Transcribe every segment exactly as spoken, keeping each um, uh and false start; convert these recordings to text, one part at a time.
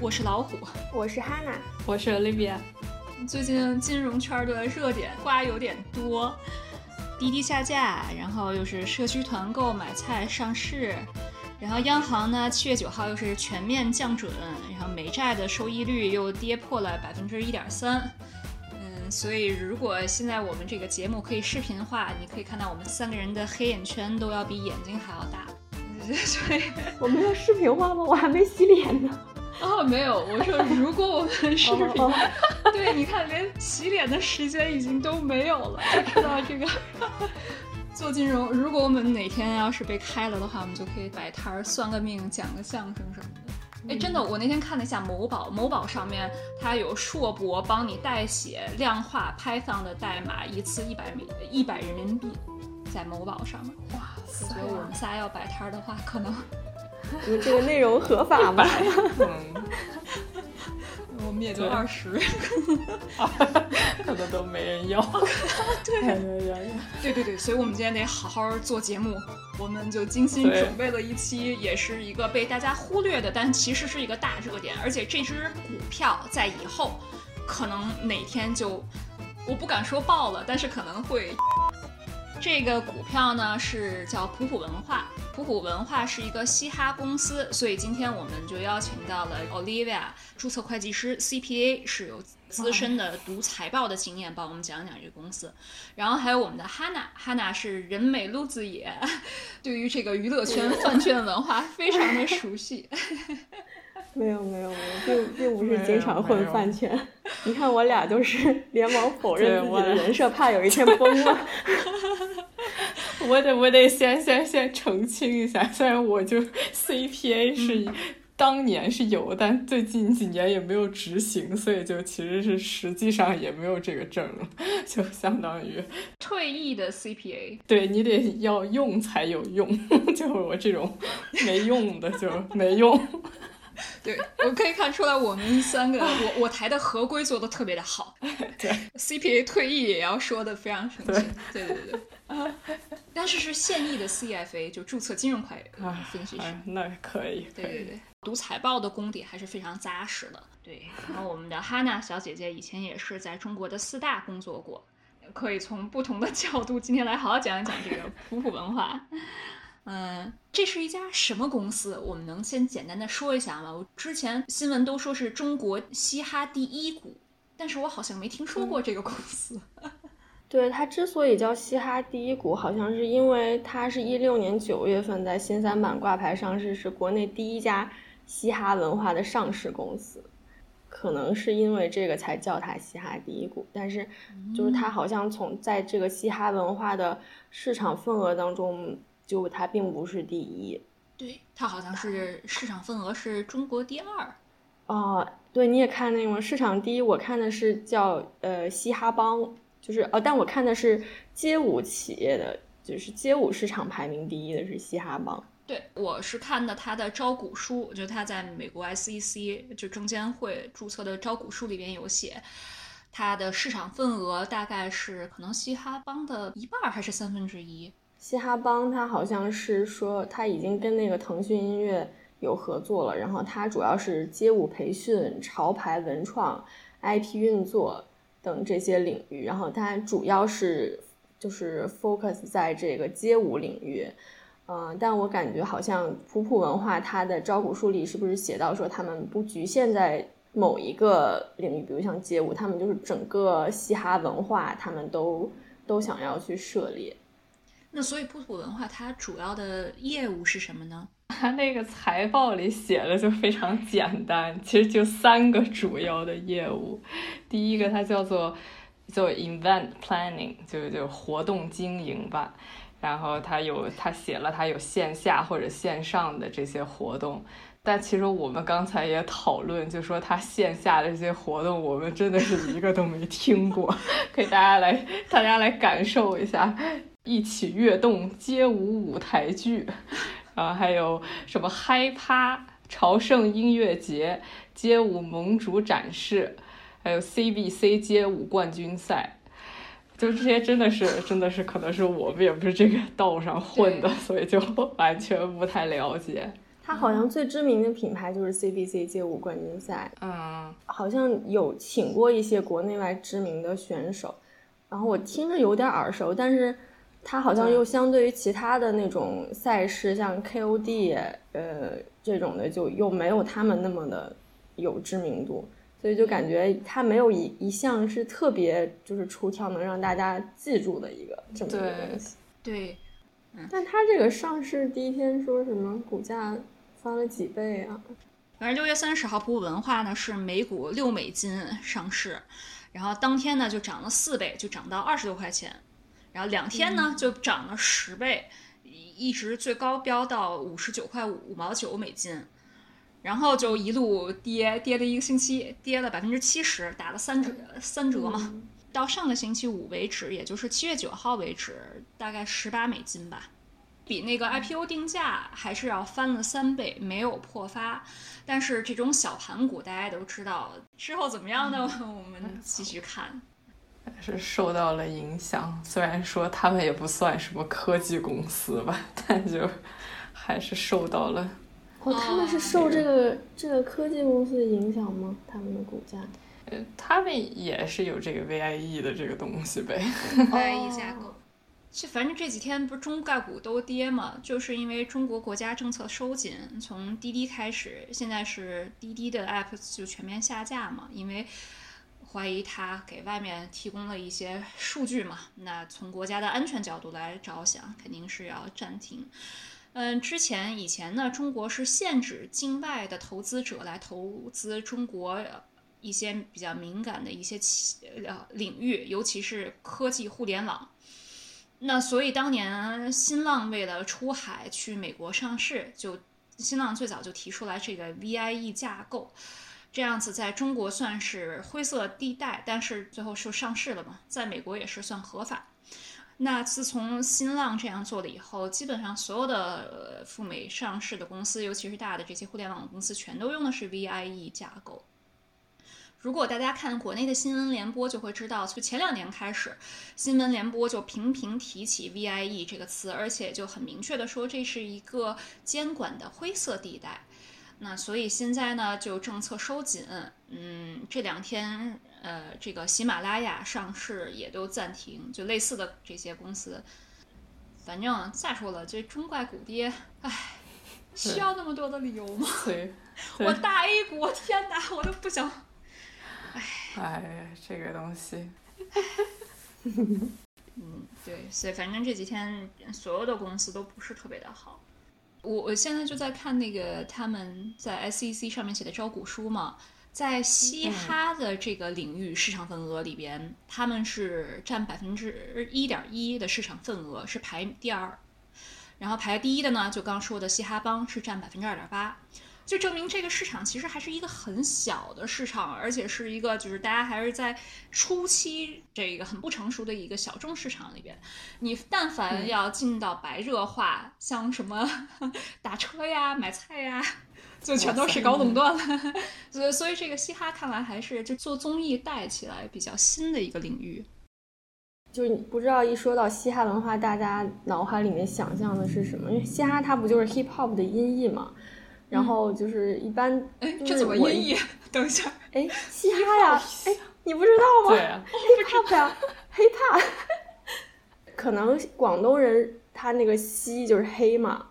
我是老虎，我是 Hana， 我是 Olivia。 最近金融圈的热点瓜有点多，滴滴下架，然后又是社区团购买菜上市，然后央行呢七月九号又是全面降准，然后美债的收益率又跌破了百分之一点三。所以如果现在我们这个节目可以视频化，你可以看到我们三个人的黑眼圈都要比眼睛还要大。我们要视频化吗？我还没洗脸呢。哦，没有，我说如果我们视频化对，你看连洗脸的时间已经都没有了，就知道这个做金融，如果我们哪天要是被开了的话，我们就可以摆摊算个命，讲个相声什么的。哎，真的，我那天看了一下某宝，某宝上面它有硕博帮你代写量化 Python 的代码，一次一百米一百人民币，在某宝上面。哇，我觉得我们仨要摆摊的话，可能你们这个内容合法吗？我们也就二十，可能都没人要。对，对对对，所以我们今天得好好做节目。我们就精心准备了一期，也是一个被大家忽略的，但其实是一个大热点。而且这只股票在以后，可能哪天就，我不敢说爆了，但是可能会。这个股票呢是叫普普文化，普普文化是一个嘻哈公司，所以今天我们就邀请到了 Olivia， 注册会计师 C P A， 是有资深的读财报的经验，帮我们讲讲这个公司。然后还有我们的 Hana， Hana 是人美路子野，对于这个娱乐圈饭圈文化非常的熟悉。没有没有，我并并不是经常混饭圈。你看我俩就是连忙否认自己的人设，怕有一天崩了。我得我得先先先澄清一下，虽然我就 C P A 是、嗯、当年是有，但最近几年也没有执行，所以就其实是实际上也没有这个证了，就相当于退役的 C P A。对，你得要用才有用，就是我这种没用的就没用。对，我可以看出来我们三个，我我台的合规做得特别的好。对 ，C P A 退役也要说的非常诚实。对对对对，但是是现役的 C F A， 就注册金融会计、啊、分析师、啊，那可以。对对对，读财报的功底还是非常扎实的。对，然后我们的 Hana 小姐姐以前也是在中国的四大工作过，可以从不同的角度今天来好好讲一讲这个普普文化。嗯，这是一家什么公司？我们能先简单的说一下吗？我之前新闻都说是中国嘻哈第一股，但是我好像没听说过这个公司。嗯、对，它之所以叫嘻哈第一股，好像是因为它是一六年九月份在新三板挂牌上市，是国内第一家嘻哈文化的上市公司。可能是因为这个才叫它嘻哈第一股，但是就是它好像从在这个嘻哈文化的市场份额当中。就它并不是第一，对，它好像是市场份额是中国第二。哦，对，你也看那种市场第一，我看的是叫呃嘻哈帮，就是哦，但我看的是街舞企业的，就是街舞市场排名第一的是嘻哈帮。对，我是看的他的招股书，就他在美国 S E C 就证监会注册的招股书里边有写。它的市场份额大概是可能嘻哈帮的一半还是三分之一。嘻哈帮他好像是说他已经跟那个腾讯音乐有合作了，然后他主要是街舞培训、潮牌文创、I P 运作等这些领域，然后他主要是就是 focus 在这个街舞领域。嗯、呃，但我感觉好像普普文化他的招股书里是不是写到说他们不局限在某一个领域，比如像街舞，他们就是整个嘻哈文化他们都都想要去涉猎。那所以普普文化它主要的业务是什么呢？它那个财报里写的就非常简单，其实就三个主要的业务。第一个它叫做做 event planning， 就就活动经营吧。然后它有它写了它有线下或者线上的这些活动。但其实我们刚才也讨论，就说他线下的这些活动，我们真的是一个都没听过，给大家来大家来感受一下。一起跃动街舞舞台剧，然后还有什么嗨趴、朝圣音乐节、街舞盟主展示，还有 C B C 街舞冠军赛，就这些真的是真的是可能是我们也不是这个道上混的，所以就完全不太了解。它好像最知名的品牌就是 C B C 街舞冠军赛，嗯，好像有请过一些国内外知名的选手，然后我听着有点耳熟，但是它好像又相对于其他的那种赛事，像 K O D 呃这种的，就又没有他们那么的有知名度，所以就感觉它没有一一项是特别就是出挑能让大家记住的一个这么一个东西。对，嗯，但它这个上市第一天说什么股价翻了几倍啊？反正六月三十号，不文化呢是每股六美金上市，然后当天呢就涨了四倍，就涨到二十多块钱。然后两天呢就涨了十倍，一直最高飙到五十九块五毛九美金，然后就一路跌，跌了一个星期，跌了百分之七十，打了三折三折嘛。到上个星期五为止，也就是七月九号为止，大概十八美金吧，比那个 I P O 定价还是要翻了三倍，没有破发。但是这种小盘股大家都知道，之后怎么样呢？我们继续看。是受到了影响，虽然说他们也不算什么科技公司吧，但就还是受到了。哦，他们是受这个、嗯、这个科技公司的影响吗？他们的股价？呃，他们也是有这个 V I E 的这个东西呗。V I E 架构。是，反正这几天不是中概股都跌嘛，就是因为中国国家政策收紧，从滴滴开始，现在是滴滴的 app 就全面下架嘛，因为。怀疑他给外面提供了一些数据嘛，那从国家的安全角度来着想，肯定是要暂停。嗯，之前以前呢，中国是限制境外的投资者来投资中国一些比较敏感的一些领域，尤其是科技互联网。那所以当年新浪为了出海去美国上市，就新浪最早就提出来这个 V I E 架构。这样子在中国算是灰色地带，但是最后是上市了嘛，在美国也是算合法。那自从新浪这样做了以后，基本上所有的赴美上市的公司，尤其是大的这些互联网公司，全都用的是 V I E 架构。如果大家看国内的新闻联播就会知道，就前两年开始，新闻联播就频频提起 V I E 这个词，而且就很明确的说这是一个监管的灰色地带。那所以现在呢，就政策收紧，嗯，这两天，呃，这个喜马拉雅上市也都暂停，就类似的这些公司，反正再说了，这中概股跌，唉，需要那么多的理由吗？对，对我大 A 股，我天哪，我都不想，唉，哎，这个东西，嗯，对，所以反正这几天所有的公司都不是特别的好。我我现在就在看那个他们在 S E C 上面写的招股书嘛，在嘻哈的这个领域市场份额里边，他们是占百分之一点一的市场份额，是排第二，然后排第一的呢，就刚说的嘻哈帮是占百分之二点八，就证明这个市场其实还是一个很小的市场，而且是一个就是大家还是在初期这个很不成熟的一个小众市场里边，你但凡要进到白热化，嗯、像什么打车呀、买菜呀，就全都是搞垄断了。所以，所以这个嘻哈看来还是就做综艺带起来比较新的一个领域。就你不知道一说到嘻哈文化，大家脑海里面想象的是什么？因为嘻哈它不就是 hip hop 的音译嘛？然后就是一般，哎、嗯，这怎么音译？等一下，哎，嘻哈呀，哎，你不知道吗？对啊 ，hiphop 呀 ，hiphop， 可能广东人他那个嘻就是黑嘛。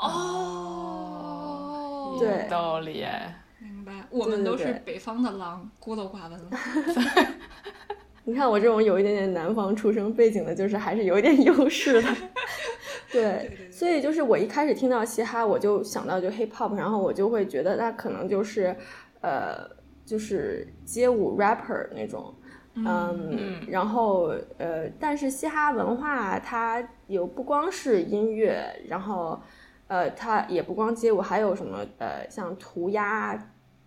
哦，对，有道理，明白。我们都是北方的狼，孤陋寡闻了。你看我这种有一点点南方出生背景的，就是还是有一点优势的。对, 对, 对, 对，所以就是我一开始听到嘻哈，我就想到就 hip hop， 然后我就会觉得它可能就是，呃，就是街舞 rapper 那种，嗯，嗯然后呃，但是嘻哈文化它有不光是音乐，然后呃，它也不光街舞，还有什么呃，像涂鸦、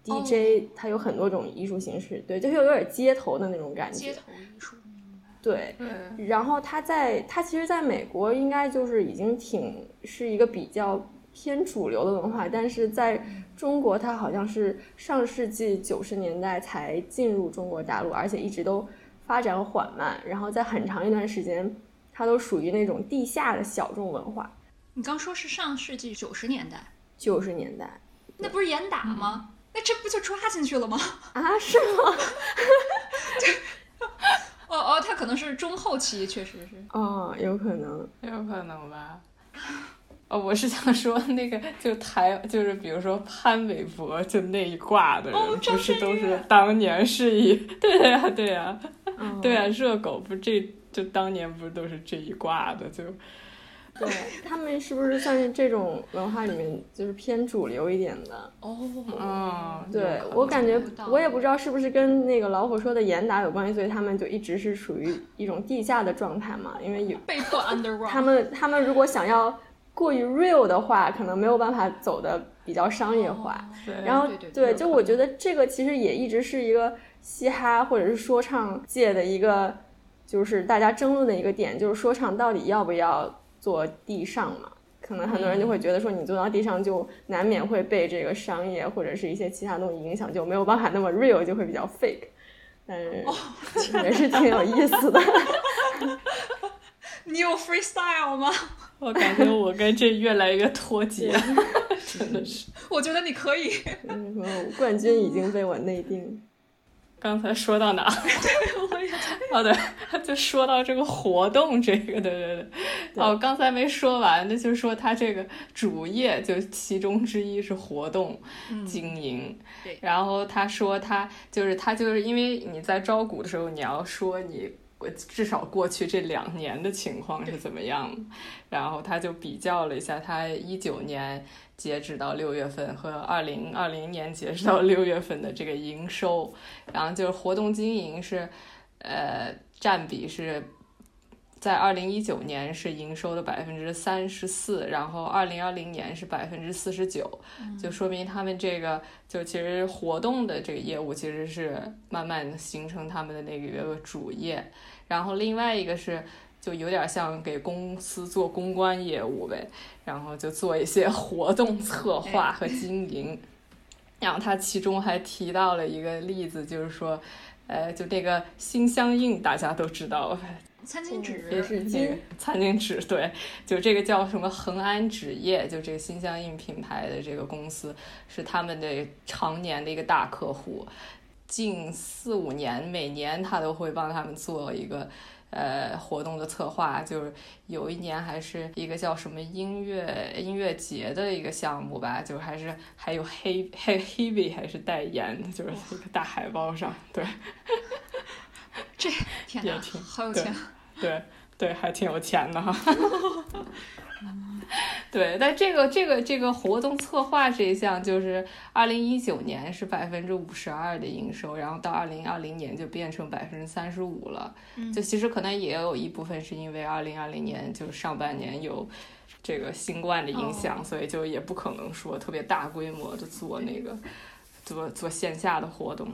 D J，、哦、它有很多种艺术形式，对，就是有点街头的那种感觉。街头艺术。对，然后他在他其实在美国应该就是已经挺是一个比较偏主流的文化，但是在中国他好像是上世纪九十年代才进入中国大陆，而且一直都发展缓慢，然后在很长一段时间它都属于那种地下的小众文化。你刚说是上世纪九十年代？九十年代。那不是严打吗、嗯、那这不就抓进去了吗？啊，是吗？哦哦，他可能是中后期，确实是。哦，有可能，有可能吧。哦，我是想说那个，就台，就是比如说潘玮柏，就那一挂的人，哦、不是都是当年是一，对呀、啊、对呀、啊哦、对呀、啊，热狗不这就当年不是都是这一挂的就。对，他们是不是算是这种文化里面就是偏主流一点的？哦，嗯，对，我感觉我也不知道是不是跟那个老虎说的严打有关系，所以他们就一直是属于一种地下的状态嘛，因为有被迫 underground。他们他们如果想要过于 real 的话，可能没有办法走的比较商业化。哦、然后 对, 对, 对, 对，就我觉得这个其实也一直是一个嘻哈或者是说唱界的一个，就是大家争论的一个点，就是说唱到底要不要做地上嘛，可能很多人就会觉得说你做到地上就难免会被这个商业或者是一些其他东西影响，就没有办法那么 real， 就会比较 fake， 但是也是挺有意思的、哦、你有 freestyle 吗？我感觉我跟这越来越脱节真的是，我觉得你可以冠军已经被我内定。刚才说到哪？对，我也在。哦，对，就说到这个活动这个，对对对。哦，刚才没说完，那就是说他这个主业就其中之一是活动经营。嗯、对。然后他说他就是他就是因为你在招股的时候，你要说你至少过去这两年的情况是怎么样的，然后他就比较了一下他一九年截止到六月份和二零二零年截止到六月份的这个营收，然后就是活动经营是，呃，占比是在二零一九年是营收的百分之三十四，然后二零二零年是百分之四十九，就说明他们这个就其实活动的这个业务其实是慢慢形成他们的那个主业，然后另外一个是。就有点像给公司做公关业务呗，然后就做一些活动策划和经营。然后他其中还提到了一个例子，就是说，呃，就这个心相印，大家都知道，餐巾纸也是那个餐巾纸，对，就这个叫什么恒安纸业，就这个心相印品牌的这个公司是他们的常年的一个大客户，近四五年每年他都会帮他们做一个。呃，活动的策划，就是有一年还是一个叫什么音乐音乐节的一个项目吧，就是还是还有黑黑黑贝还是代言的，就是一个大海报上，对，这天哪，好有钱，对 对, 对，还挺有钱的哈。对，但这个这个这个活动策划这一项，就是二零一九年是百分之五十二的营收，然后到二零二零年就变成百分之三十五了。就其实可能也有一部分是因为二零二零年就上半年有这个新冠的影响， oh. 所以就也不可能说特别大规模的做那个做做线下的活动。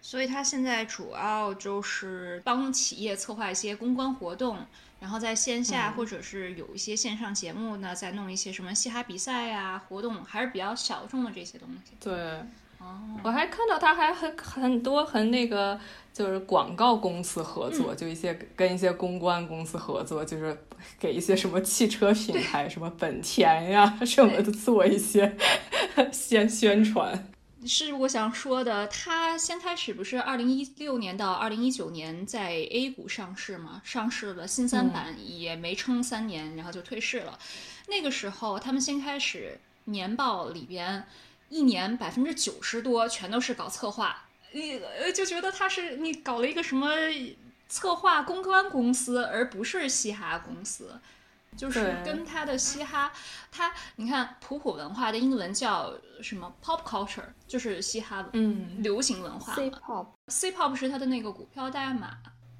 所以他现在主要就是帮企业策划一些公关活动。然后在线下或者是有一些线上节目呢，再弄一些什么嘻哈比赛啊活动，还是比较小众的这些东西。对，我还看到他还很很多很那个，就是广告公司合作，就一些跟一些公关公司合作，就是给一些什么汽车品牌，什么本田呀什么的做一些先宣传。是我想说的，他先开始不是二零一六年到二零一九年在 A 股上市嘛，上市了新三板也没撑三年，然后就退市了。那个时候他们先开始年报里边一年百分之九十多全都是搞策划，你就觉得他是你搞了一个什么策划公关公司，而不是嘻哈公司。就是跟他的嘻哈，他你看普普文化的英文叫什么 Pop Culture， 就是嘻哈嗯流行文化嘛。C P O P C P O P 是他的那个股票代码。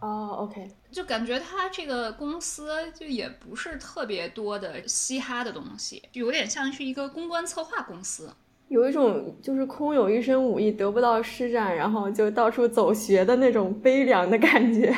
哦、oh, OK， 就感觉他这个公司就也不是特别多的嘻哈的东西，有点像是一个公关策划公司。有一种就是空有一身武艺得不到施展，然后就到处走学的那种悲凉的感觉。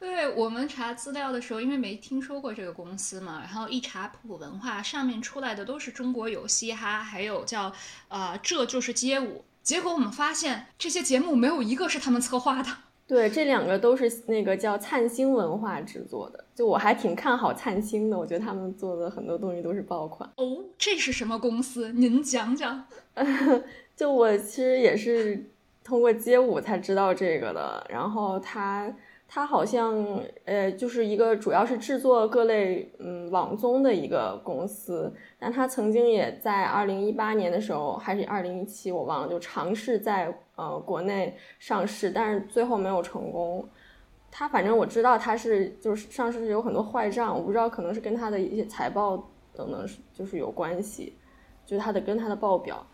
对，我们查资料的时候因为没听说过这个公司嘛，然后一查普普文化上面出来的都是中国有嘻哈还有叫呃这就是街舞，结果我们发现这些节目没有一个是他们策划的。对，这两个都是那个叫灿星文化制作的，就我还挺看好灿星的，我觉得他们做的很多东西都是爆款。哦，这是什么公司？您讲讲。就我其实也是通过街舞才知道这个的，然后他他好像呃就是一个主要是制作各类嗯网综的一个公司，但他曾经也在二零一八年的时候还是二零一七我忘了，就尝试在呃国内上市，但是最后没有成功。他反正我知道他是就是上市有很多坏账，我不知道可能是跟他的一些财报等等就是有关系，就是他的跟他的报表。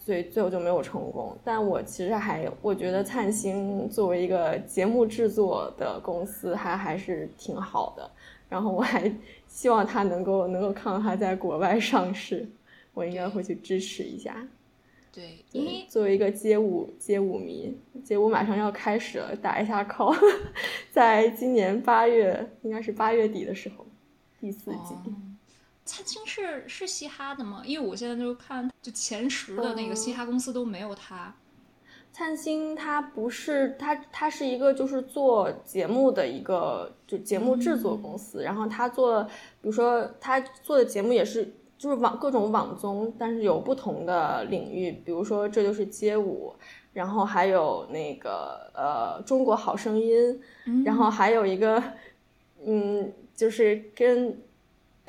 所以最后就没有成功，但我其实还我觉得灿星作为一个节目制作的公司还还是挺好的，然后我还希望他能够能够看到他在国外上市，我应该会去支持一下。 对, 对，因为作为一个街舞街舞迷，街舞马上要开始了，打一下 call。 在今年八月应该是八月底的时候第四季、哦，灿星是是嘻哈的吗？因为我现在就看就前十的那个嘻哈公司都没有他。灿星他不是他他是一个就是做节目的一个就节目制作公司，嗯、然后他做比如说他做的节目也是就是网各种网综，但是有不同的领域，比如说这就是街舞，然后还有那个呃中国好声音，然后还有一个嗯就是跟。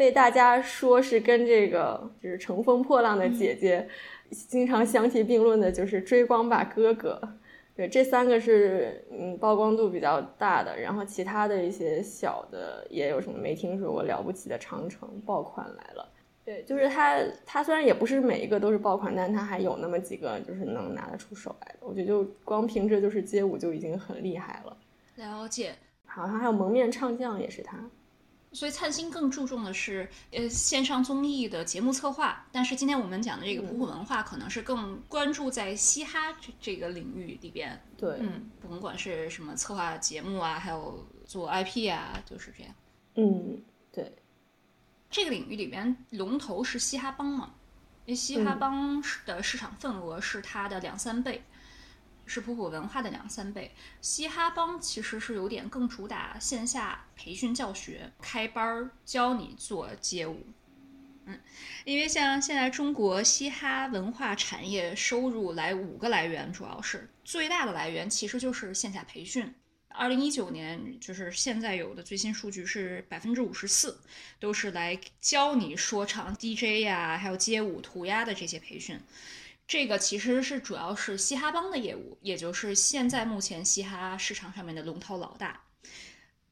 被大家说是跟这个就是乘风破浪的姐姐经常相提并论的就是追光吧哥哥，对，这三个是嗯曝光度比较大的，然后其他的一些小的也有什么没听说过，了不起的长城爆款来了，对，就是他他虽然也不是每一个都是爆款，但他还有那么几个就是能拿得出手来的，我觉得就光凭着就是街舞就已经很厉害了。了解，好像还有蒙面唱将也是他。所以灿星更注重的是呃线上综艺的节目策划，但是今天我们讲的这个普普文化可能是更关注在嘻哈这个领域里边。对，嗯，甭管是什么策划节目啊，还有做 I P 啊，就是这样。嗯，对，这个领域里边龙头是嘻哈帮嘛，因为嘻哈帮的市场份额是它的两三倍。嗯，是普普文化的两三倍，嘻哈帮其实是有点更主打线下培训教学，开班教你做街舞。嗯，因为像现在中国嘻哈文化产业收入来五个来源，主要是最大的来源其实就是线下培训。二零一九年就是现在有的最新数据是百分之五十四都是来教你说唱 D J 呀、啊，还有街舞涂鸦的这些培训。这个其实是主要是嘻哈帮的业务，也就是现在目前嘻哈市场上面的龙头老大。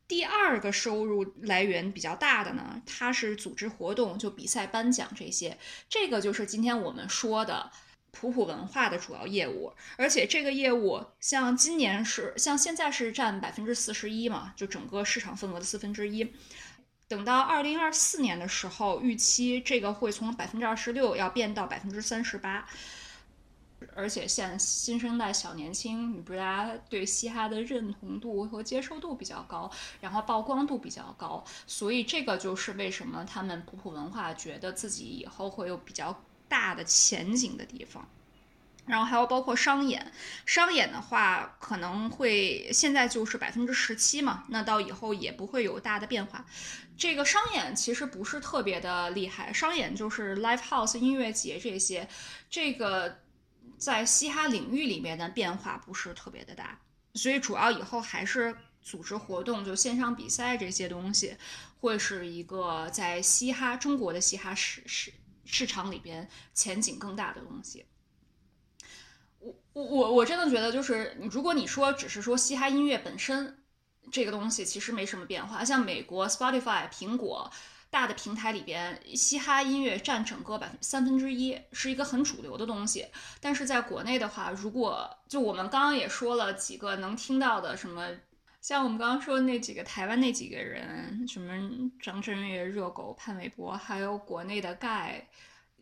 第二个收入来源比较大的呢，它是组织活动，就比赛颁奖这些，这个就是今天我们说的普普文化的主要业务。而且这个业务像今年是像现在是占 百分之四十一 嘛，就整个市场份额的四分之一。等到二零二四年的时候，预期这个会从 百分之二十六 要变到 百分之三十八。而且像新生代小年轻，你不是大家对嘻哈的认同度和接受度比较高，然后曝光度比较高，所以这个就是为什么他们普普文化觉得自己以后会有比较大的前景的地方。然后还有包括商演，商演的话可能会现在就是 百分之十七 嘛，那到以后也不会有大的变化。这个商演其实不是特别的厉害，商演就是 live house 音乐节这些，这个在嘻哈领域里面的变化不是特别的大，所以主要以后还是组织活动，就线上比赛这些东西会是一个在嘻哈中国的嘻哈市市市场里边前景更大的东西。我我我真的觉得就是如果你说只是说嘻哈音乐本身这个东西其实没什么变化，像美国 Spotify 苹果大的平台里边，嘻哈音乐占整个三分之一，是一个很主流的东西。但是在国内的话，如果就我们刚刚也说了几个能听到的什么，像我们刚刚说那几个台湾那几个人，什么张震岳、热狗、潘玮柏，还有国内的盖，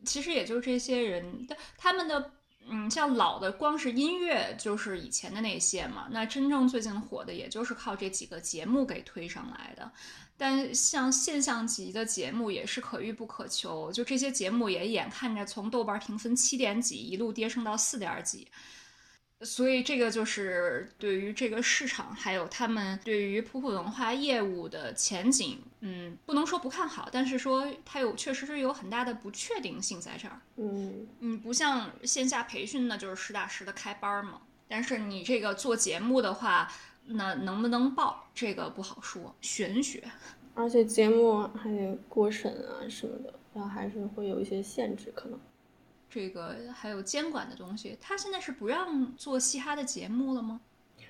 其实也就这些人，他们的嗯，像老的光是音乐就是以前的那些嘛，那真正最近火的也就是靠这几个节目给推上来的。但像现象级的节目也是可遇不可求，就这些节目也眼看着从豆瓣评分七点几一路跌升到四点几，所以这个就是对于这个市场还有他们对于普普文化业务的前景，嗯，不能说不看好，但是说它有确实是有很大的不确定性在这儿。嗯嗯，不像线下培训呢就是实打实的开班嘛，但是你这个做节目的话，那能不能爆这个不好说，玄学。而且节目还得过审啊什么的，然后还是会有一些限制可能。这个还有监管的东西，他现在是不让做嘻哈的节目了吗？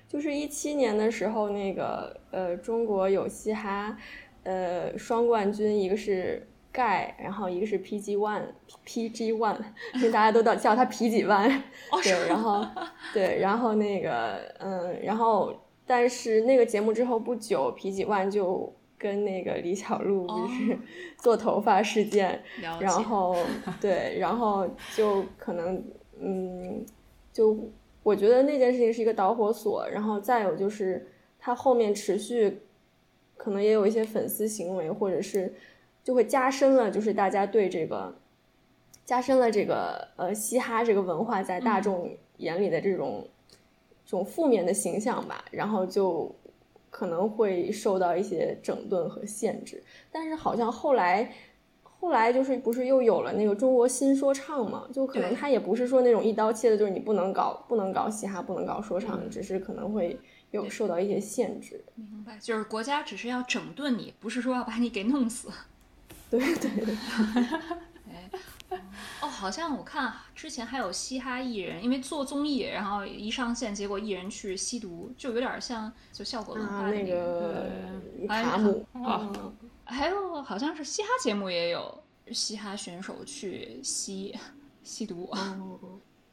就是一七年的时候，那个呃，中国有嘻哈，呃，双冠军，一个是盖，然后一个是 P G 一 P G 一， 因为大家都叫他皮几万，对，然后对，然后那个嗯，然后但是那个节目之后不久，皮几万就跟那个李小璐不是做头发事件、哦、然后对，然后就可能嗯，就我觉得那件事情是一个导火索，然后再有就是他后面持续可能也有一些粉丝行为，或者是就会加深了就是大家对这个加深了这个呃嘻哈这个文化在大众眼里的这种、嗯、这种负面的形象吧，然后就可能会受到一些整顿和限制。但是好像后来后来就是不是又有了那个中国新说唱嘛，就可能他也不是说那种一刀切的，就是你不能搞不能搞嘻哈不能搞说唱、嗯、只是可能会有受到一些限制。明白，就是国家只是要整顿你，不是说要把你给弄死。对对对哦，好像我看之前还有嘻哈艺人因为做综艺，然后一上线结果艺人去吸毒，就有点像就效果文化的、啊、那个卡姆、嗯啊哦、还有好像是嘻哈节目也有嘻哈选手去吸吸毒、哦、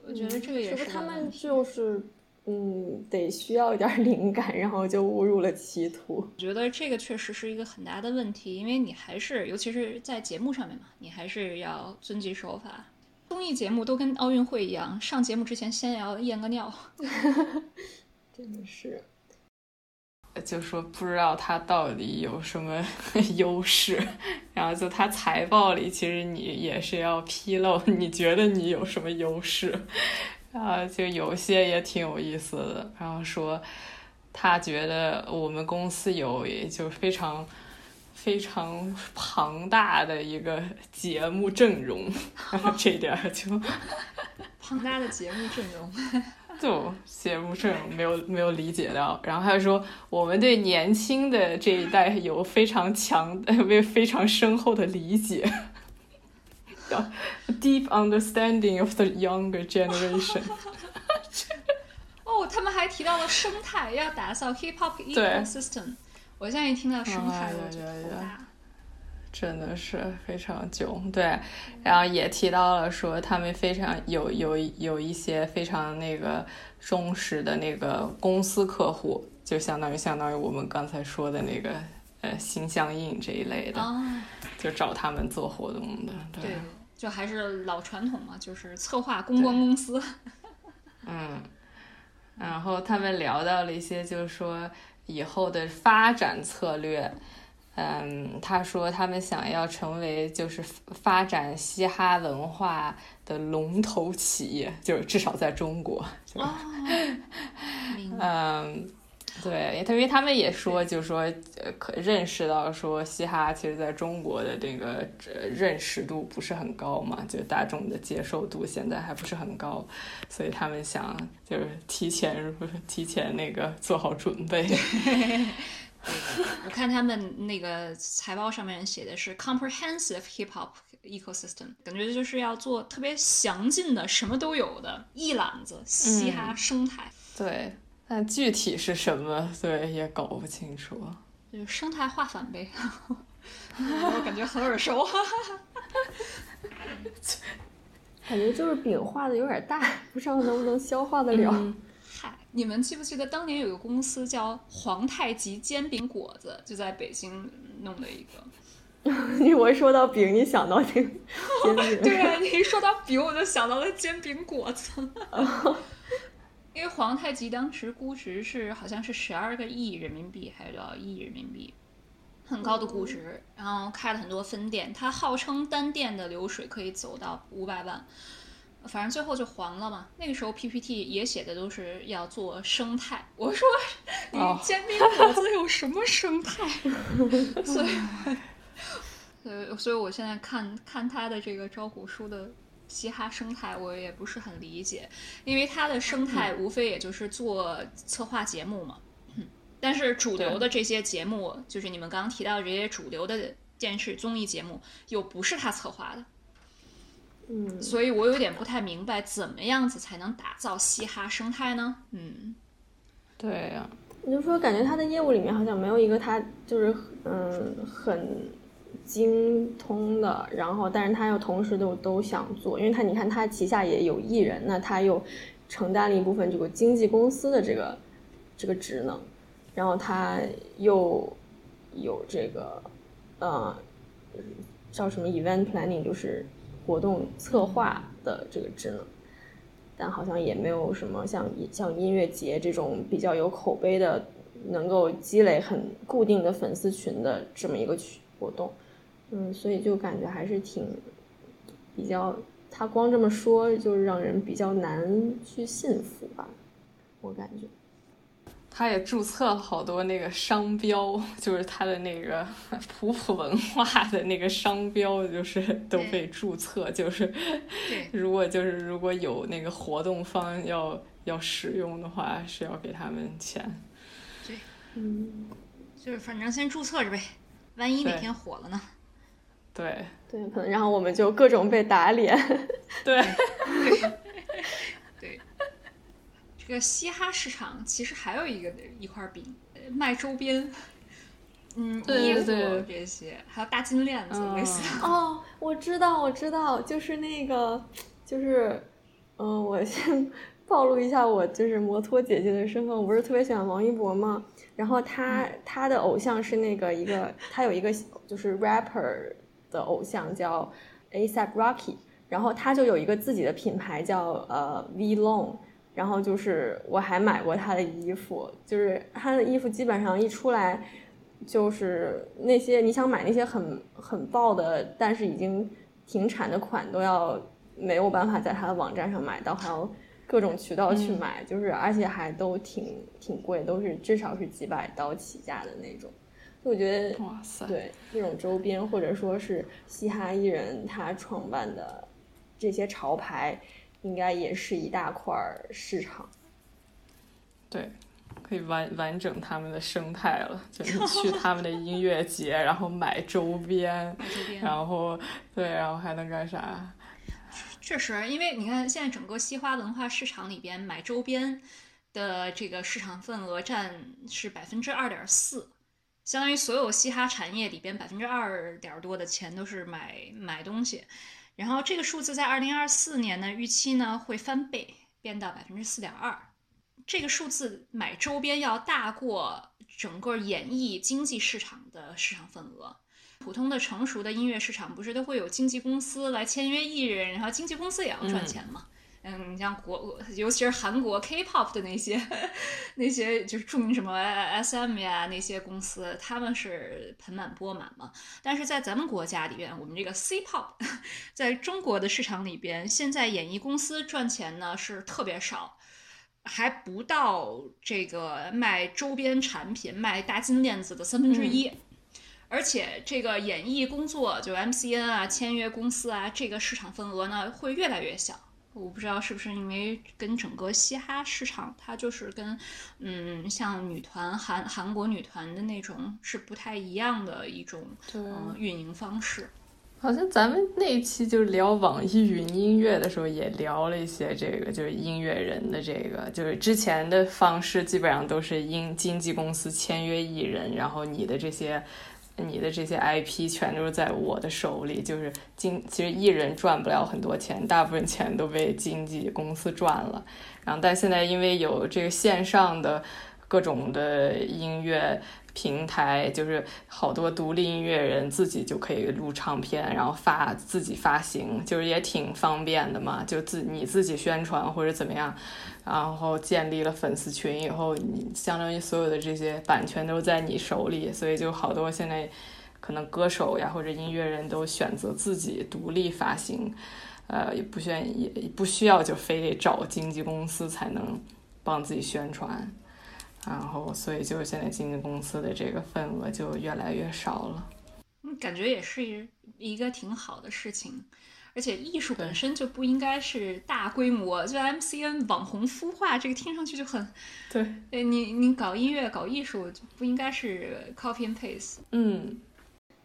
我觉得这个也 是, 是不是他们就是嗯，得需要一点灵感，然后就误入了歧途。我觉得这个确实是一个很大的问题，因为你还是尤其是在节目上面嘛，你还是要遵纪守法。综艺节目都跟奥运会一样，上节目之前先要验个尿真的是就说不知道他到底有什么优势，然后就他财报里其实你也是要披露你觉得你有什么优势啊，就有些也挺有意思的。然后说他觉得我们公司有就非常非常庞大的一个节目阵容，然后这点就庞大的节目阵容就节目阵容没有没有理解到。然后他说我们对年轻的这一代有非常强非常深厚的理解deep understanding of the younger generation 哦，他们还提到了生态，要打造 hiphop ecosystem。 我现在一听到生态我就头大，真的是非常囧。对，然后也提到了说他们非常有有有一些非常那个忠实的那个公司客户，就相当于相当于我们刚才说的那个呃心相印这一类的、oh. 就找他们做活动的。 对, 对就还是老传统嘛，就是策划公关公司嗯，然后他们聊到了一些就是说以后的发展策略。嗯，他说他们想要成为就是发展嘻哈文化的龙头企业，就是至少在中国、oh. 嗯，对，因为他们也说就是说认识到说嘻哈其实在中国的这个认识度不是很高嘛，就大众的接受度现在还不是很高，所以他们想就是提前提前那个做好准备我看他们那个财报上面写的是 comprehensive hip hop ecosystem， 感觉就是要做特别详尽的什么都有的一揽子嘻哈生态、嗯、对，但具体是什么，对，也搞不清楚。就是生态化反呗我感觉很耳熟感觉就是饼画的有点大，不知道能不能消化得了、嗯、嗨，你们记不记得当年有个公司叫皇太极煎饼果子，就在北京弄的一个你我一说到饼你想到煎饼对啊，你一说到饼我就想到了煎饼果子因为皇太极当时估值是好像是十二个亿人民币，还有多少亿人民币，很高的估值，然后开了很多分店，它号称单店的流水可以走到五百万，反正最后就黄了嘛。那个时候 P P T 也写的都是要做生态，我说你煎饼果子有什么生态、oh. 所以所以我现在看看他的这个招股书的嘻哈生态我也不是很理解，因为他的生态无非也就是做策划节目嘛、嗯、但是主流的这些节目，就是你们刚刚提到这些主流的电视综艺节目又不是他策划的，嗯，所以我有点不太明白怎么样子才能打造嘻哈生态呢？嗯，对呀、啊，我就说感觉他的业务里面好像没有一个他就是嗯很精通的，然后但是他又同时都都想做，因为他你看他旗下也有艺人，那他又承担了一部分这个经纪公司的这个这个职能，然后他又有这个呃叫什么 event planning 就是活动策划的这个职能，但好像也没有什么像像音乐节这种比较有口碑的能够积累很固定的粉丝群的这么一个活动。嗯，所以就感觉还是挺比较，他光这么说就让人比较难去信服吧，我感觉。他也注册了好多那个商标，就是他的那个普普文化的那个商标，就是都被注册，就是如果就是如果有那个活动方要要使用的话，是要给他们钱。对，嗯，就是反正先注册着呗，万一哪天火了呢？对对，可能然后我们就各种被打脸。对。对对这个嘻哈市场其实还有一个一块饼，卖周边，嗯，衣服这些，还有大金链子类似。哦，我知道，我知道，就是那个，就是，嗯、呃，我先暴露一下我就是摩托姐姐的身份，我不是特别喜欢王一博嘛，然后他、嗯、他的偶像是那个一个，他有一个就是 rapper 的偶像叫 ASAP Rocky， 然后他就有一个自己的品牌叫呃 Vlone。然后就是我还买过他的衣服，就是他的衣服基本上一出来就是那些你想买那些很很爆的但是已经停产的款都要没有办法在他的网站上买到，还有各种渠道去买、嗯、就是而且还都挺挺贵，都是至少是几百刀起价的那种。我觉得哇塞，对这种周边或者说是嘻哈艺人他创办的这些潮牌应该也是一大块市场，对，可以完完整他们的生态了。就是去他们的音乐节，然后买周边，然后对，然后还能干啥？确实，因为你看现在整个嘻哈文化市场里边，买周边的这个市场份额占是百分之二点四，相当于所有嘻哈产业里边百分之二点多的钱都是买买东西。然后这个数字在二零二四年呢，预期呢会翻倍，变到百分之四点二。这个数字买周边要大过整个演艺经济市场的市场份额。普通的成熟的音乐市场不是都会有经纪公司来签约艺人，然后经纪公司也要赚钱嘛？嗯，你像国，尤其是韩国 K-pop 的那些那些就是著名什么 S M 呀那些公司，他们是盆满钵满嘛。但是在咱们国家里边，我们这个 C-pop 在中国的市场里边，现在演艺公司赚钱呢是特别少，还不到这个卖周边产品卖大金链子的三分之一。嗯，而且这个演艺工作就 M C N 啊签约公司啊，这个市场份额呢会越来越小。我不知道是不是因为跟整个嘻哈市场，它就是跟嗯像女团韩韩国女团的那种是不太一样的一种嗯运营方式。好像咱们那一期就聊网易云音乐的时候也聊了一些这个，就是音乐人的这个，就是之前的方式基本上都是因经纪公司签约艺人，然后你的这些你的这些 I P 全都是在我的手里，就是经其实艺人赚不了很多钱，大部分钱都被经纪公司赚了。然后但现在因为有这个线上的各种的音乐平台，就是好多独立音乐人自己就可以录唱片，然后发自己发行，就是也挺方便的嘛，就自你自己宣传或者怎么样，然后建立了粉丝群以后，你相当于所有的这些版权都在你手里，所以就好多现在可能歌手呀或者音乐人都选择自己独立发行，呃，也不需要也不需要就非得找经纪公司才能帮自己宣传，然后所以就是现在经纪公司的这个份额就越来越少了。感觉也是一个挺好的事情，而且艺术本身就不应该是大规模，就 M C N 网红孵化这个听上去就很对，你你搞音乐搞艺术就不应该是 copy and paste。 嗯，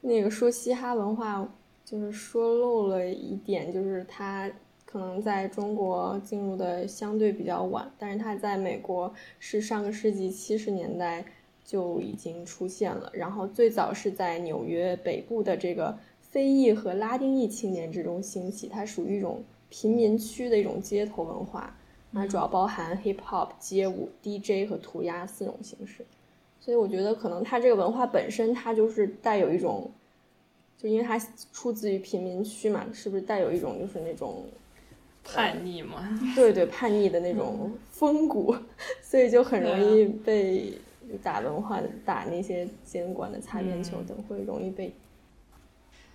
那个说嘻哈文化就是说漏了一点，就是它可能在中国进入的相对比较晚，但是它在美国是上个世纪七十年代就已经出现了，然后最早是在纽约北部的这个非裔和拉丁裔青年之中兴起，它属于一种贫民区的一种街头文化，它主要包含 hip hop、 街舞、 D J 和涂鸦四种形式。所以我觉得可能它这个文化本身它就是带有一种，就因为它出自于贫民区嘛，是不是带有一种就是那种叛逆嘛、嗯、对对，叛逆的那种风骨、嗯、所以就很容易被打文化打那些监管的擦边球等、嗯、会容易被。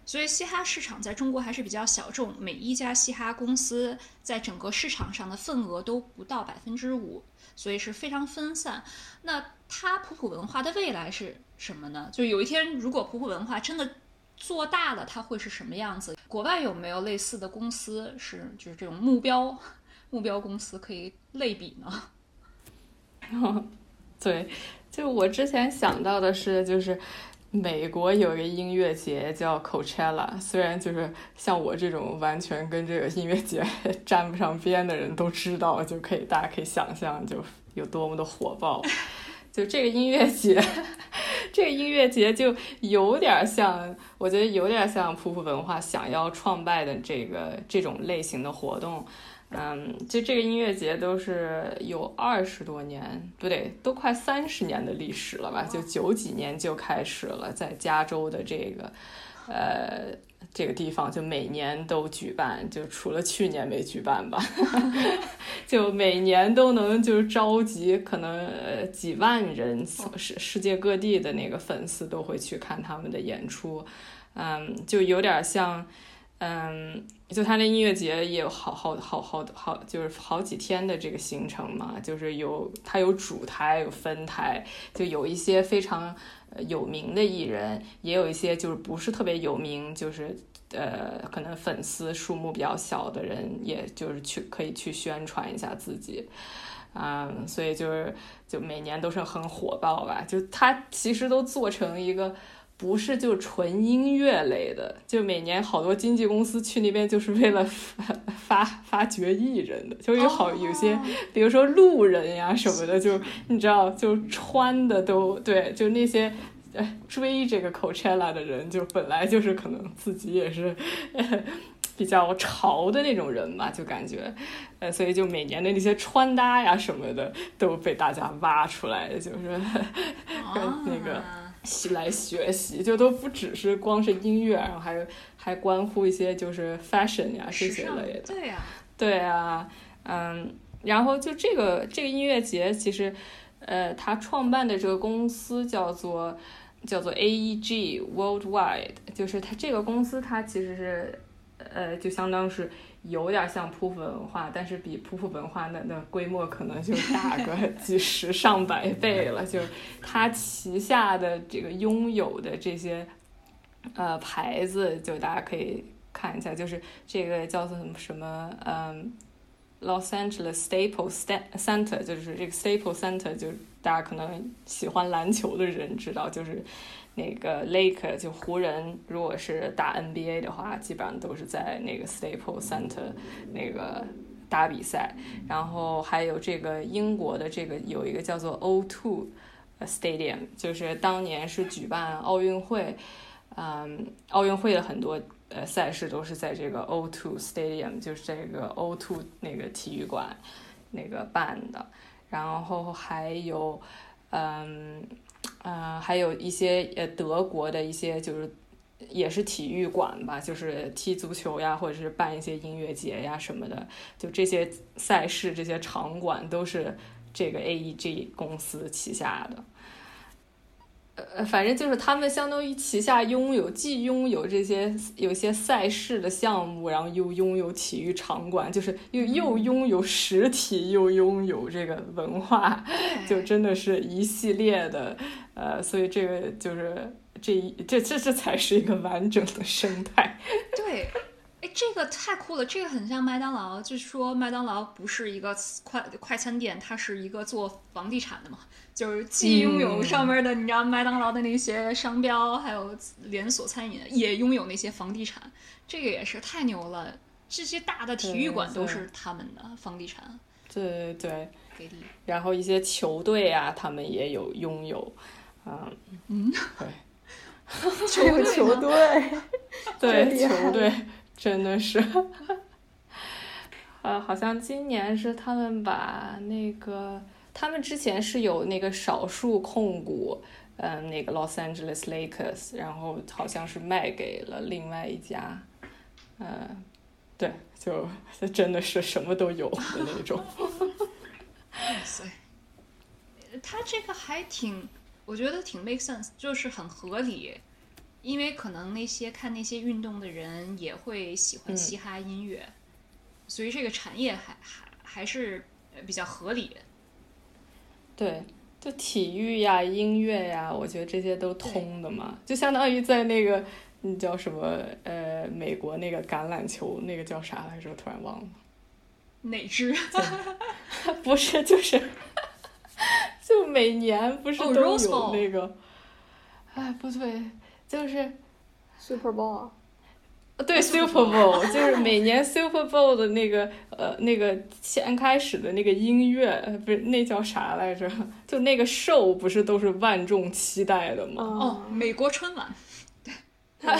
所以嘻哈市场在中国还是比较小众，每一家嘻哈公司在整个市场上的份额都不到百分之五，所以是非常分散。那它普普文化的未来是什么呢？就有一天如果普普文化真的做大了，它会是什么样子？国外有没有类似的公司是就是这种目标目标公司可以类比呢？哦，对，就我之前想到的是就是。美国有一个音乐节叫 Coachella， 虽然就是像我这种完全跟这个音乐节沾不上边的人都知道，就可以大家可以想象就有多么的火爆。就这个音乐节，这个音乐节就有点像，我觉得有点像普普文化想要创办的这个这种类型的活动。嗯，就这个音乐节都是有二十多年，不对，都快三十年的历史了吧？就九几年就开始了，在加州的这个，呃，这个地方就每年都举办，就除了去年没举办吧，就每年都能就是召集可能呃几万人，世世界各地的那个粉丝都会去看他们的演出，嗯，就有点像。嗯，就他那音乐节也有好好好好好，就是好几天的这个行程嘛，就是有他有主台有分台，就有一些非常有名的艺人，也有一些就是不是特别有名，就是呃可能粉丝数目比较小的人，也就是去可以去宣传一下自己。嗯，所以就是就每年都是很火爆吧，就他其实都做成一个。不是就纯音乐类的，就每年好多经纪公司去那边就是为了发发掘艺人的，就有好有些比如说路人呀什么的，就你知道就穿的都对，就那些追这个 Coachella 的人就本来就是可能自己也是比较潮的那种人吧，就感觉呃，所以就每年的那些穿搭呀什么的都被大家挖出来，就是跟那个来学习，就都不只是光是音乐，然后还还关乎一些就是 fashion 呀这些类的。对呀、啊，对啊，嗯，然后就这个这个音乐节，其实，呃，他创办的这个公司叫做叫做 A E G Worldwide， 就是他这个公司，它其实是呃，就相当是有点像普普文化，但是比普普文化的那规模可能就大个几十上百倍了。就它旗下的这个拥有的这些呃牌子，就大家可以看一下，就是这个叫做什么嗯 ，Los Angeles Staples Center， 就是这个 Staples Center， 就大家可能喜欢篮球的人知道，就是。那个 Lakers 就湖人，如果是打 N B A 的话，基本上都是在那个 Staples Center 那个打比赛。然后还有这个英国的这个有一个叫做 O two Stadium， 就是当年是举办奥运会，嗯，奥运会的很多呃赛事都是在这个 O two Stadium， 就是这个 O two 那个体育馆那个办的。然后还有嗯。呃，还有一些呃德国的一些就是也是体育馆吧，就是踢足球呀，或者是办一些音乐节呀什么的，就这些赛事这些场馆都是这个 A E G 公司旗下的。呃，反正就是他们相当于旗下拥有既拥有这些有些赛事的项目，然后又拥有体育场馆，就是又又拥有实体，又拥有这个文化，就真的是一系列的，呃，所以这个就是这这这这才是一个完整的生态。对。哎，这个太酷了，这个很像麦当劳，就是说麦当劳不是一个快快餐店，它是一个做房地产的嘛，就是既拥有上面的、嗯、你知道麦当劳的那些商标，还有连锁餐饮，也拥有那些房地产，这个也是太牛了，这些大的体育馆都是他们的房地产。对对对，给力。然后一些球队啊他们也有拥有、嗯嗯、对球队球队对球队真的是呃，好像今年是他们把那个他们之前是有那个少数控股嗯、呃，那个 Los Angeles Lakers， 然后好像是卖给了另外一家嗯、呃，对，就真的是什么都有的那种他这个还挺我觉得挺 make sense， 就是很合理，因为可能那些看那些运动的人也会喜欢嘻哈音乐、嗯、所以这个产业还还还是比较合理的。对，就体育呀音乐呀我觉得这些都通的嘛，就相当于在那个你叫什么呃，美国那个橄榄球那个叫啥来着，突然忘了哪支不是就是就每年不是都有那个、oh, 哎不对就是 Super Bowl， 对 Super Bowl， 就是每年 Super Bowl 的那个呃那个先开始的那个音乐，不是那叫啥来着？就那个 show 不是都是万众期待的吗？哦，美国春晚，对，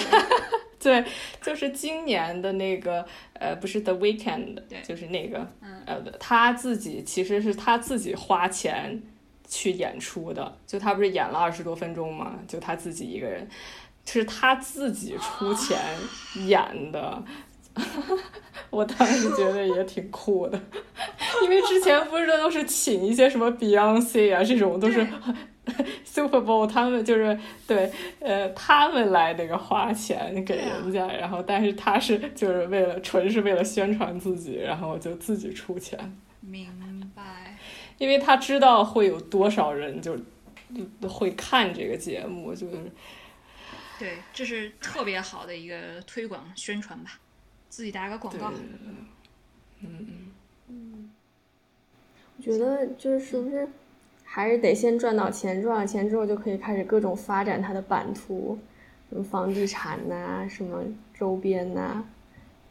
对，就是今年的那个呃，不是 The Weeknd， 就是那个、嗯、呃他自己其实是他自己花钱去演出的，就他不是演了二十多分钟吗？就他自己一个人。是他自己出钱演的我当时觉得也挺酷的因为之前不是都是请一些什么 Beyonce 啊这种都是 Super Bowl， 他们就是对呃他们来那个花钱给人家，然后但是他是就是为了纯是为了宣传自己，然后就自己出钱。明白，因为他知道会有多少人就会看这个节目，就是对，这是特别好的一个推广宣传吧，自己打个广告。嗯嗯，我觉得就是是不是还是得先赚到钱，赚到钱之后就可以开始各种发展它的版图，什么房地产呐、啊，什么周边呐、啊，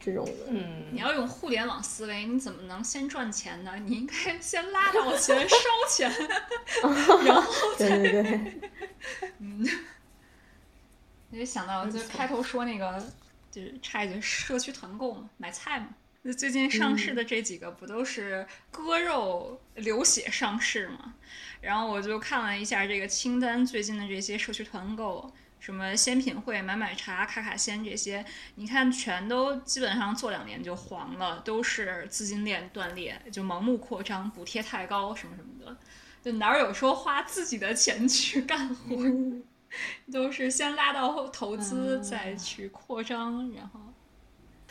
这种的。嗯，你要用互联网思维，你怎么能先赚钱呢？你应该先拉到钱，烧钱，然后对对对，嗯。我就想到，就开头说那个，就是插一句，社区团购嘛，买菜嘛。那最近上市的这几个不都是割肉流血上市嘛？然后我就看了一下这个清单，最近的这些社区团购，什么鲜品会、买买茶、卡卡鲜这些，你看全都基本上做两年就黄了，都是资金链断裂，就盲目扩张、补贴太高什么什么的，就哪有说花自己的钱去干活？嗯都是先拉到投资、嗯、再去扩张，然后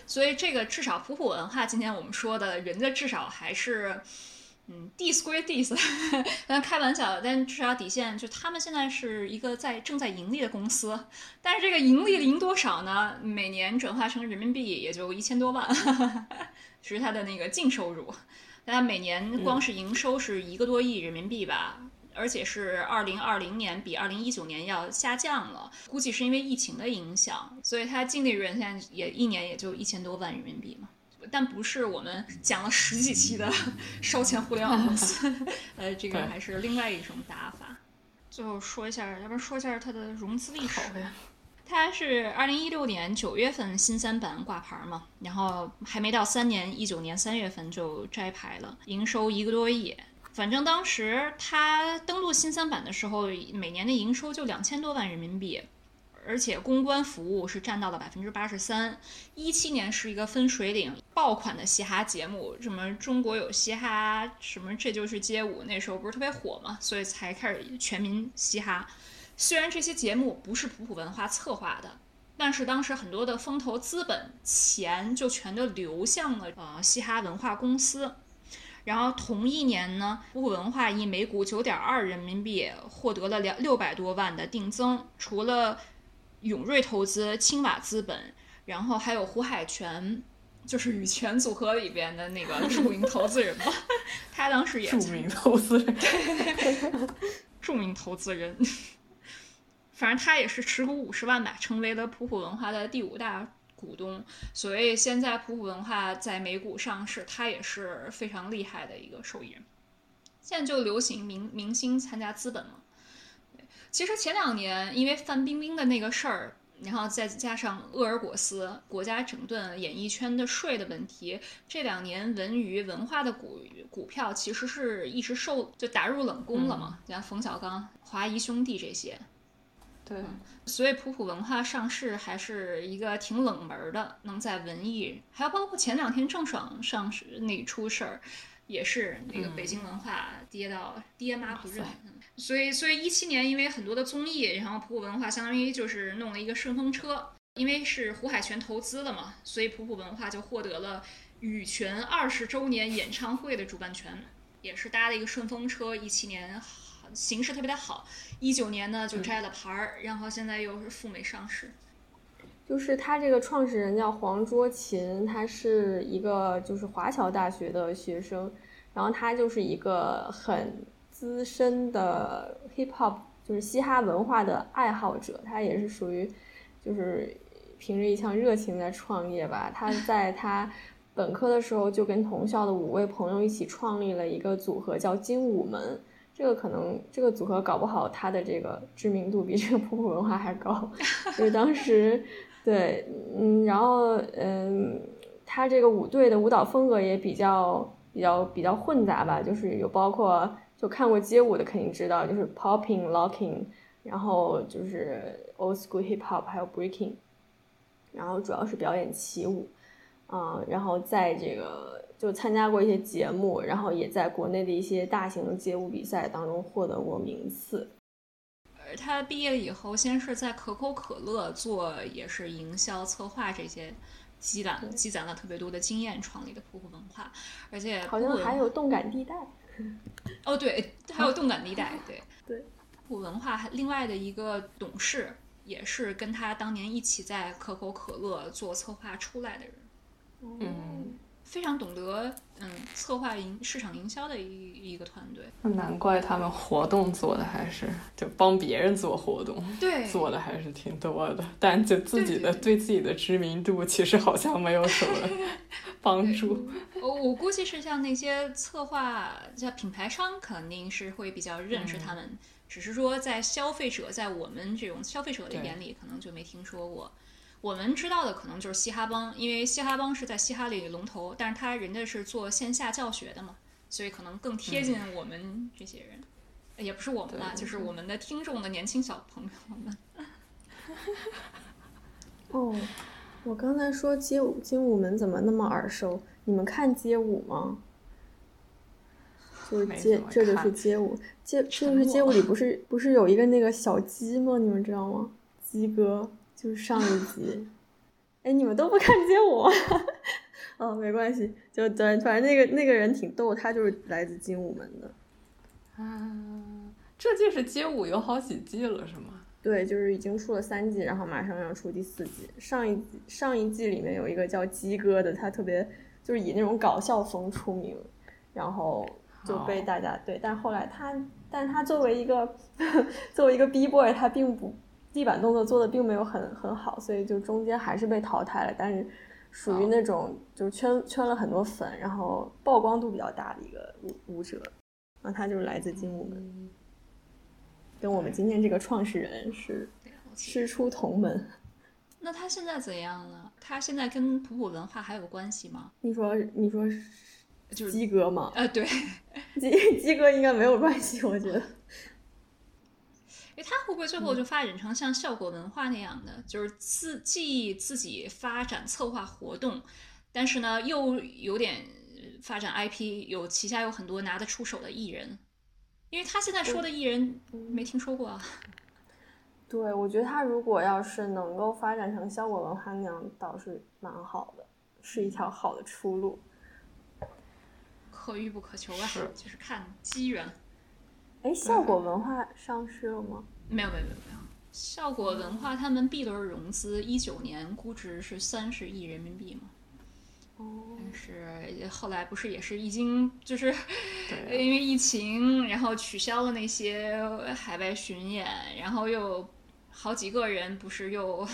所以这个至少普普文化今天我们说的人家至少还是嗯 diss 归 diss 但开玩笑，但至少底线就他们现在是一个在正在盈利的公司，但是这个盈利盈多少呢，每年转化成人民币也就一千多万是他的那个净收入，但他每年光是营收是一个多亿人民币吧、嗯，而且是二零二零年比二零一九年要下降了，估计是因为疫情的影响，所以它净利润现在也一年也就一千多万人民币嘛。但不是我们讲了十几期的烧钱互联网公司，呃，这个还是另外一种打法。最后说一下，要不然说一下它的融资历史。它是二零一六年九月份新三板挂牌嘛，然后还没到三年，一九年三月份就摘牌了，营收一个多亿。反正当时他登陆新三板的时候，每年的营收就两千多万人民币，而且公关服务是占到了百分之八十三。一七年是一个分水岭，爆款的嘻哈节目，什么中国有嘻哈，什么这就是街舞，那时候不是特别火嘛，所以才开始全民嘻哈。虽然这些节目不是普普文化策划的，但是当时很多的风投资本钱就全都流向了呃嘻哈文化公司。然后同一年呢，普普文化以每股 九点二 人民币获得了六百多万的定增，除了永瑞投资、青瓦资本，然后还有胡海泉，就是羽泉组合里边的那个著名投资人吧他当时也著名投资人著名投资人反正他也是持股五十万吧，成为了普普文化的第五大股东。所以现在普普文化在美股上市，他也是非常厉害的一个受益人。现在就流行 明, 明星参加资本嘛。其实前两年因为范冰冰的那个事儿，然后再加上鄂尔果斯国家整顿演艺圈的税的问题，这两年文娱文化的 股, 股票其实是一直受就打入冷宫了嘛，像、嗯、冯小刚、华谊兄弟这些。对、嗯，所以普普文化上市还是一个挺冷门的，能在文艺，还有包括前两天郑爽上市那出事儿，也是那个北京文化跌到、嗯、爹妈不认。所以，所以一七年因为很多的综艺，然后普普文化相当于就是弄了一个顺风车，因为是胡海泉投资的嘛，所以普普文化就获得了羽泉二十周年演唱会的主办权，也是搭了一个顺风车。一七年形势特别的好，一九年呢就摘了牌儿、嗯，然后现在又是赴美上市。就是他这个创始人叫黄卓琴，他是一个就是华侨大学的学生，然后他就是一个很资深的 hip hop 就是嘻哈文化的爱好者，他也是属于就是凭着一腔热情在创业吧。他在他本科的时候就跟同校的五位朋友一起创立了一个组合叫精武门，这个可能这个组合搞不好他的这个知名度比这个普普文化还高，就是当时对，嗯，然后嗯，他这个舞队的舞蹈风格也比较比较比较混杂吧，就是有包括就看过街舞的肯定知道，就是 popping、locking， 然后就是 old school hip hop， 还有 breaking， 然后主要是表演起舞，嗯，然后在这个就参加过一些节目，然后也在国内的一些大型的街舞比赛当中获得过名次。他毕业以后先是在可口可乐做也是营销策划，这些积攒积攒了特别多的经验，创立的普普文化。而且好像还有动感地带哦，对，还有动感地带。对对，普普文化另外的一个董事也是跟他当年一起在可口可乐做策划出来的人。嗯，非常懂得嗯策划营市场营销的一一个团队，难怪他们活动做的还是就帮别人做活动，对，做的还是挺多的，但就自己的 对, 对, 对, 对自己的知名度其实好像没有什么帮助。我我估计是像那些策划像品牌商肯定是会比较认识他们、嗯、只是说在消费者在我们这种消费者的眼里可能就没听说过。我们知道的可能就是嘻哈帮，因为嘻哈帮是在嘻哈里龙头，但是他人家是做线下教学的嘛，所以可能更贴近我们这些人、嗯、也不是我们啦，就是我们的听众的年轻小朋友们。哦，我刚才说街舞精武门怎么那么耳熟，你们看街舞吗？就是街，这就是街舞，街就是街舞里不是不是有一个那个小鸡吗？你们知道吗？鸡哥就是上一集，哎，你们都不看街舞，哦，没关系，就对，反正那个那个人挺逗，他就是来自精武门的，啊，这季是街舞有好几季了，是吗？对，就是已经出了三季，然后马上要出第四季。上一上一季里面有一个叫鸡哥的，他特别就是以那种搞笑风出名，然后就被大家对，但后来他，但他作为一个作为一个 B boy， 他并不。地板动作做的并没有很很好，所以就中间还是被淘汰了，但是属于那种就是圈圈了很多粉，然后曝光度比较大的一个舞者，然后他就是来自精武门，跟我们今天这个创始人是师出同门。那他现在怎样了？他现在跟普普文化还有关系吗？你说你说就是鸡哥吗？啊、呃，对，鸡鸡哥应该没有关系，我觉得。他会不会最后就发展成像效果文化那样的、嗯、就是自既自己发展策划活动，但是呢又有点发展 I P， 有旗下有很多拿得出手的艺人？因为他现在说的艺人没听说过啊。对，我觉得他如果要是能够发展成效果文化那样倒是蛮好的，是一条好的出路，可遇不可求啊，是就是看机缘。哎，效果文化上市了吗？没有没有没有，效果文化他们 B 轮融资一九年估值是三十亿人民币嘛，哦，但是后来不是也是已经就是、啊、因为疫情，然后取消了那些海外巡演，然后又好几个人不是又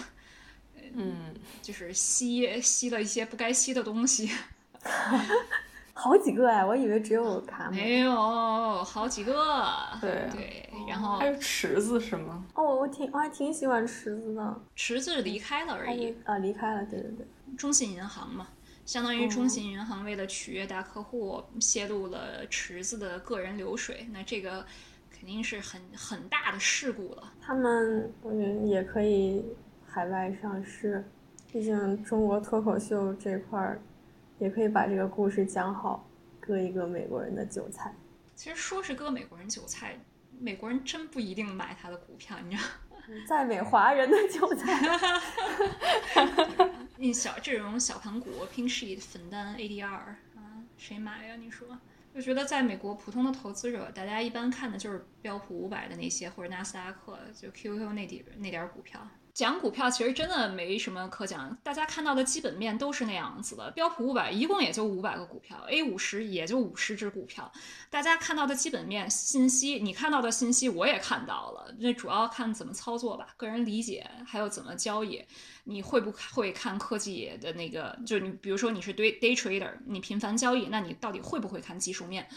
嗯，就是吸吸了一些不该吸的东西。好几个哎、啊，我以为只有卡姆。没有，好几个。对对，然后还有池子是吗？哦，我挺我还挺喜欢池子的。池子离开了而已。啊，离开了，对对对。中信银行嘛，相当于中信银行为了取悦大客户，泄露了池子的个人流水，那这个肯定是很很大的事故了。他们我觉得也可以海外上市，毕竟中国脱口秀这块儿。也可以把这个故事讲好，割一割美国人的韭菜。其实说是割美国人韭菜，美国人真不一定买他的股票，你知道吗？在美华人的韭菜。你小这种小盘股 Pink Sheet 粉单 A D R 啊，谁买呀？你说？我觉得在美国普通的投资者，大家一般看的就是标普五百的那些，或者纳斯达克，就 Q Q 那点那点股票。讲股票其实真的没什么可讲，大家看到的基本面都是那样子的。标普五百一共也就五百个股票， A 五十 也就五十只股票，大家看到的基本面信息，你看到的信息我也看到了，那主要看怎么操作吧，个人理解，还有怎么交易。你会不会看科技的那个，就你比如说你是 day trader， 你频繁交易，那你到底会不会看技术面？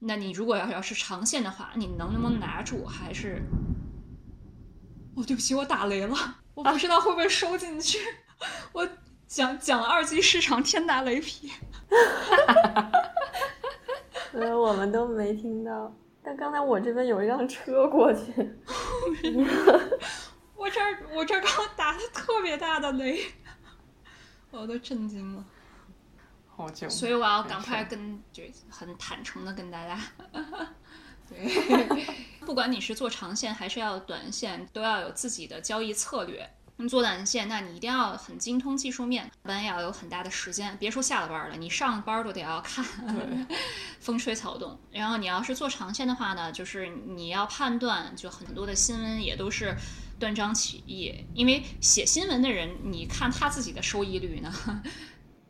那你如果要是长线的话，你能不能拿住？还是哦，对不起，我打雷了，我不知道会不会收进去。啊、我讲讲了二级市场，天打雷劈。呃，我们都没听到。但刚才我这边有一辆车过去，我这儿我这儿刚打的特别大的雷，我都震惊了。好久。所以我要赶快跟，就很坦诚的跟大家。不管你是做长线还是要短线，都要有自己的交易策略。你做短线，那你一定要很精通技术面，班要有很大的时间，别说下了班了，你上班都得要看风吹草动。然后你要是做长线的话呢，就是你要判断，就很多的新闻也都是断章取义，因为写新闻的人，你看他自己的收益率呢？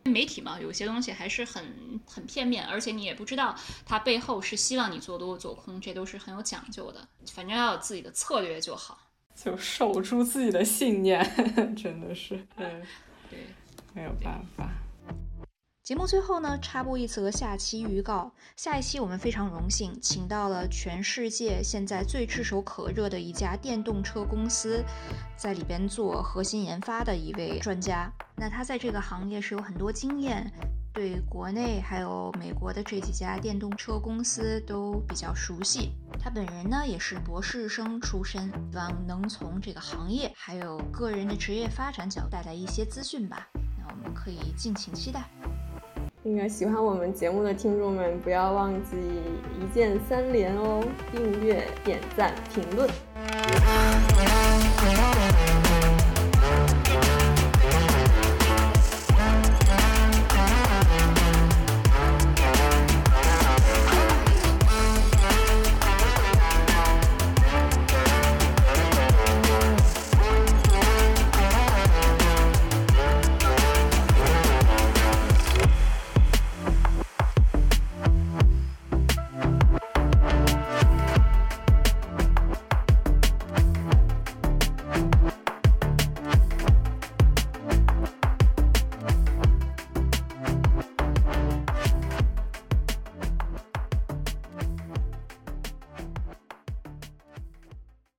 媒体嘛，有些东西还是很很片面，而且你也不知道它背后是希望你做多做空，这都是很有讲究的。反正要有自己的策略就好，就守住自己的信念，真的是对对，没有办法。节目最后呢，插播一则下期预告。下一期我们非常荣幸请到了全世界现在最炙手可热的一家电动车公司，在里边做核心研发的一位专家。那他在这个行业是有很多经验，对国内还有美国的这几家电动车公司都比较熟悉。他本人呢也是博士生出身，希望能从这个行业还有个人的职业发展角度带来一些资讯吧。那我们可以敬请期待。那个喜欢我们节目的听众们，不要忘记一键三连哦，订阅、点赞、评论。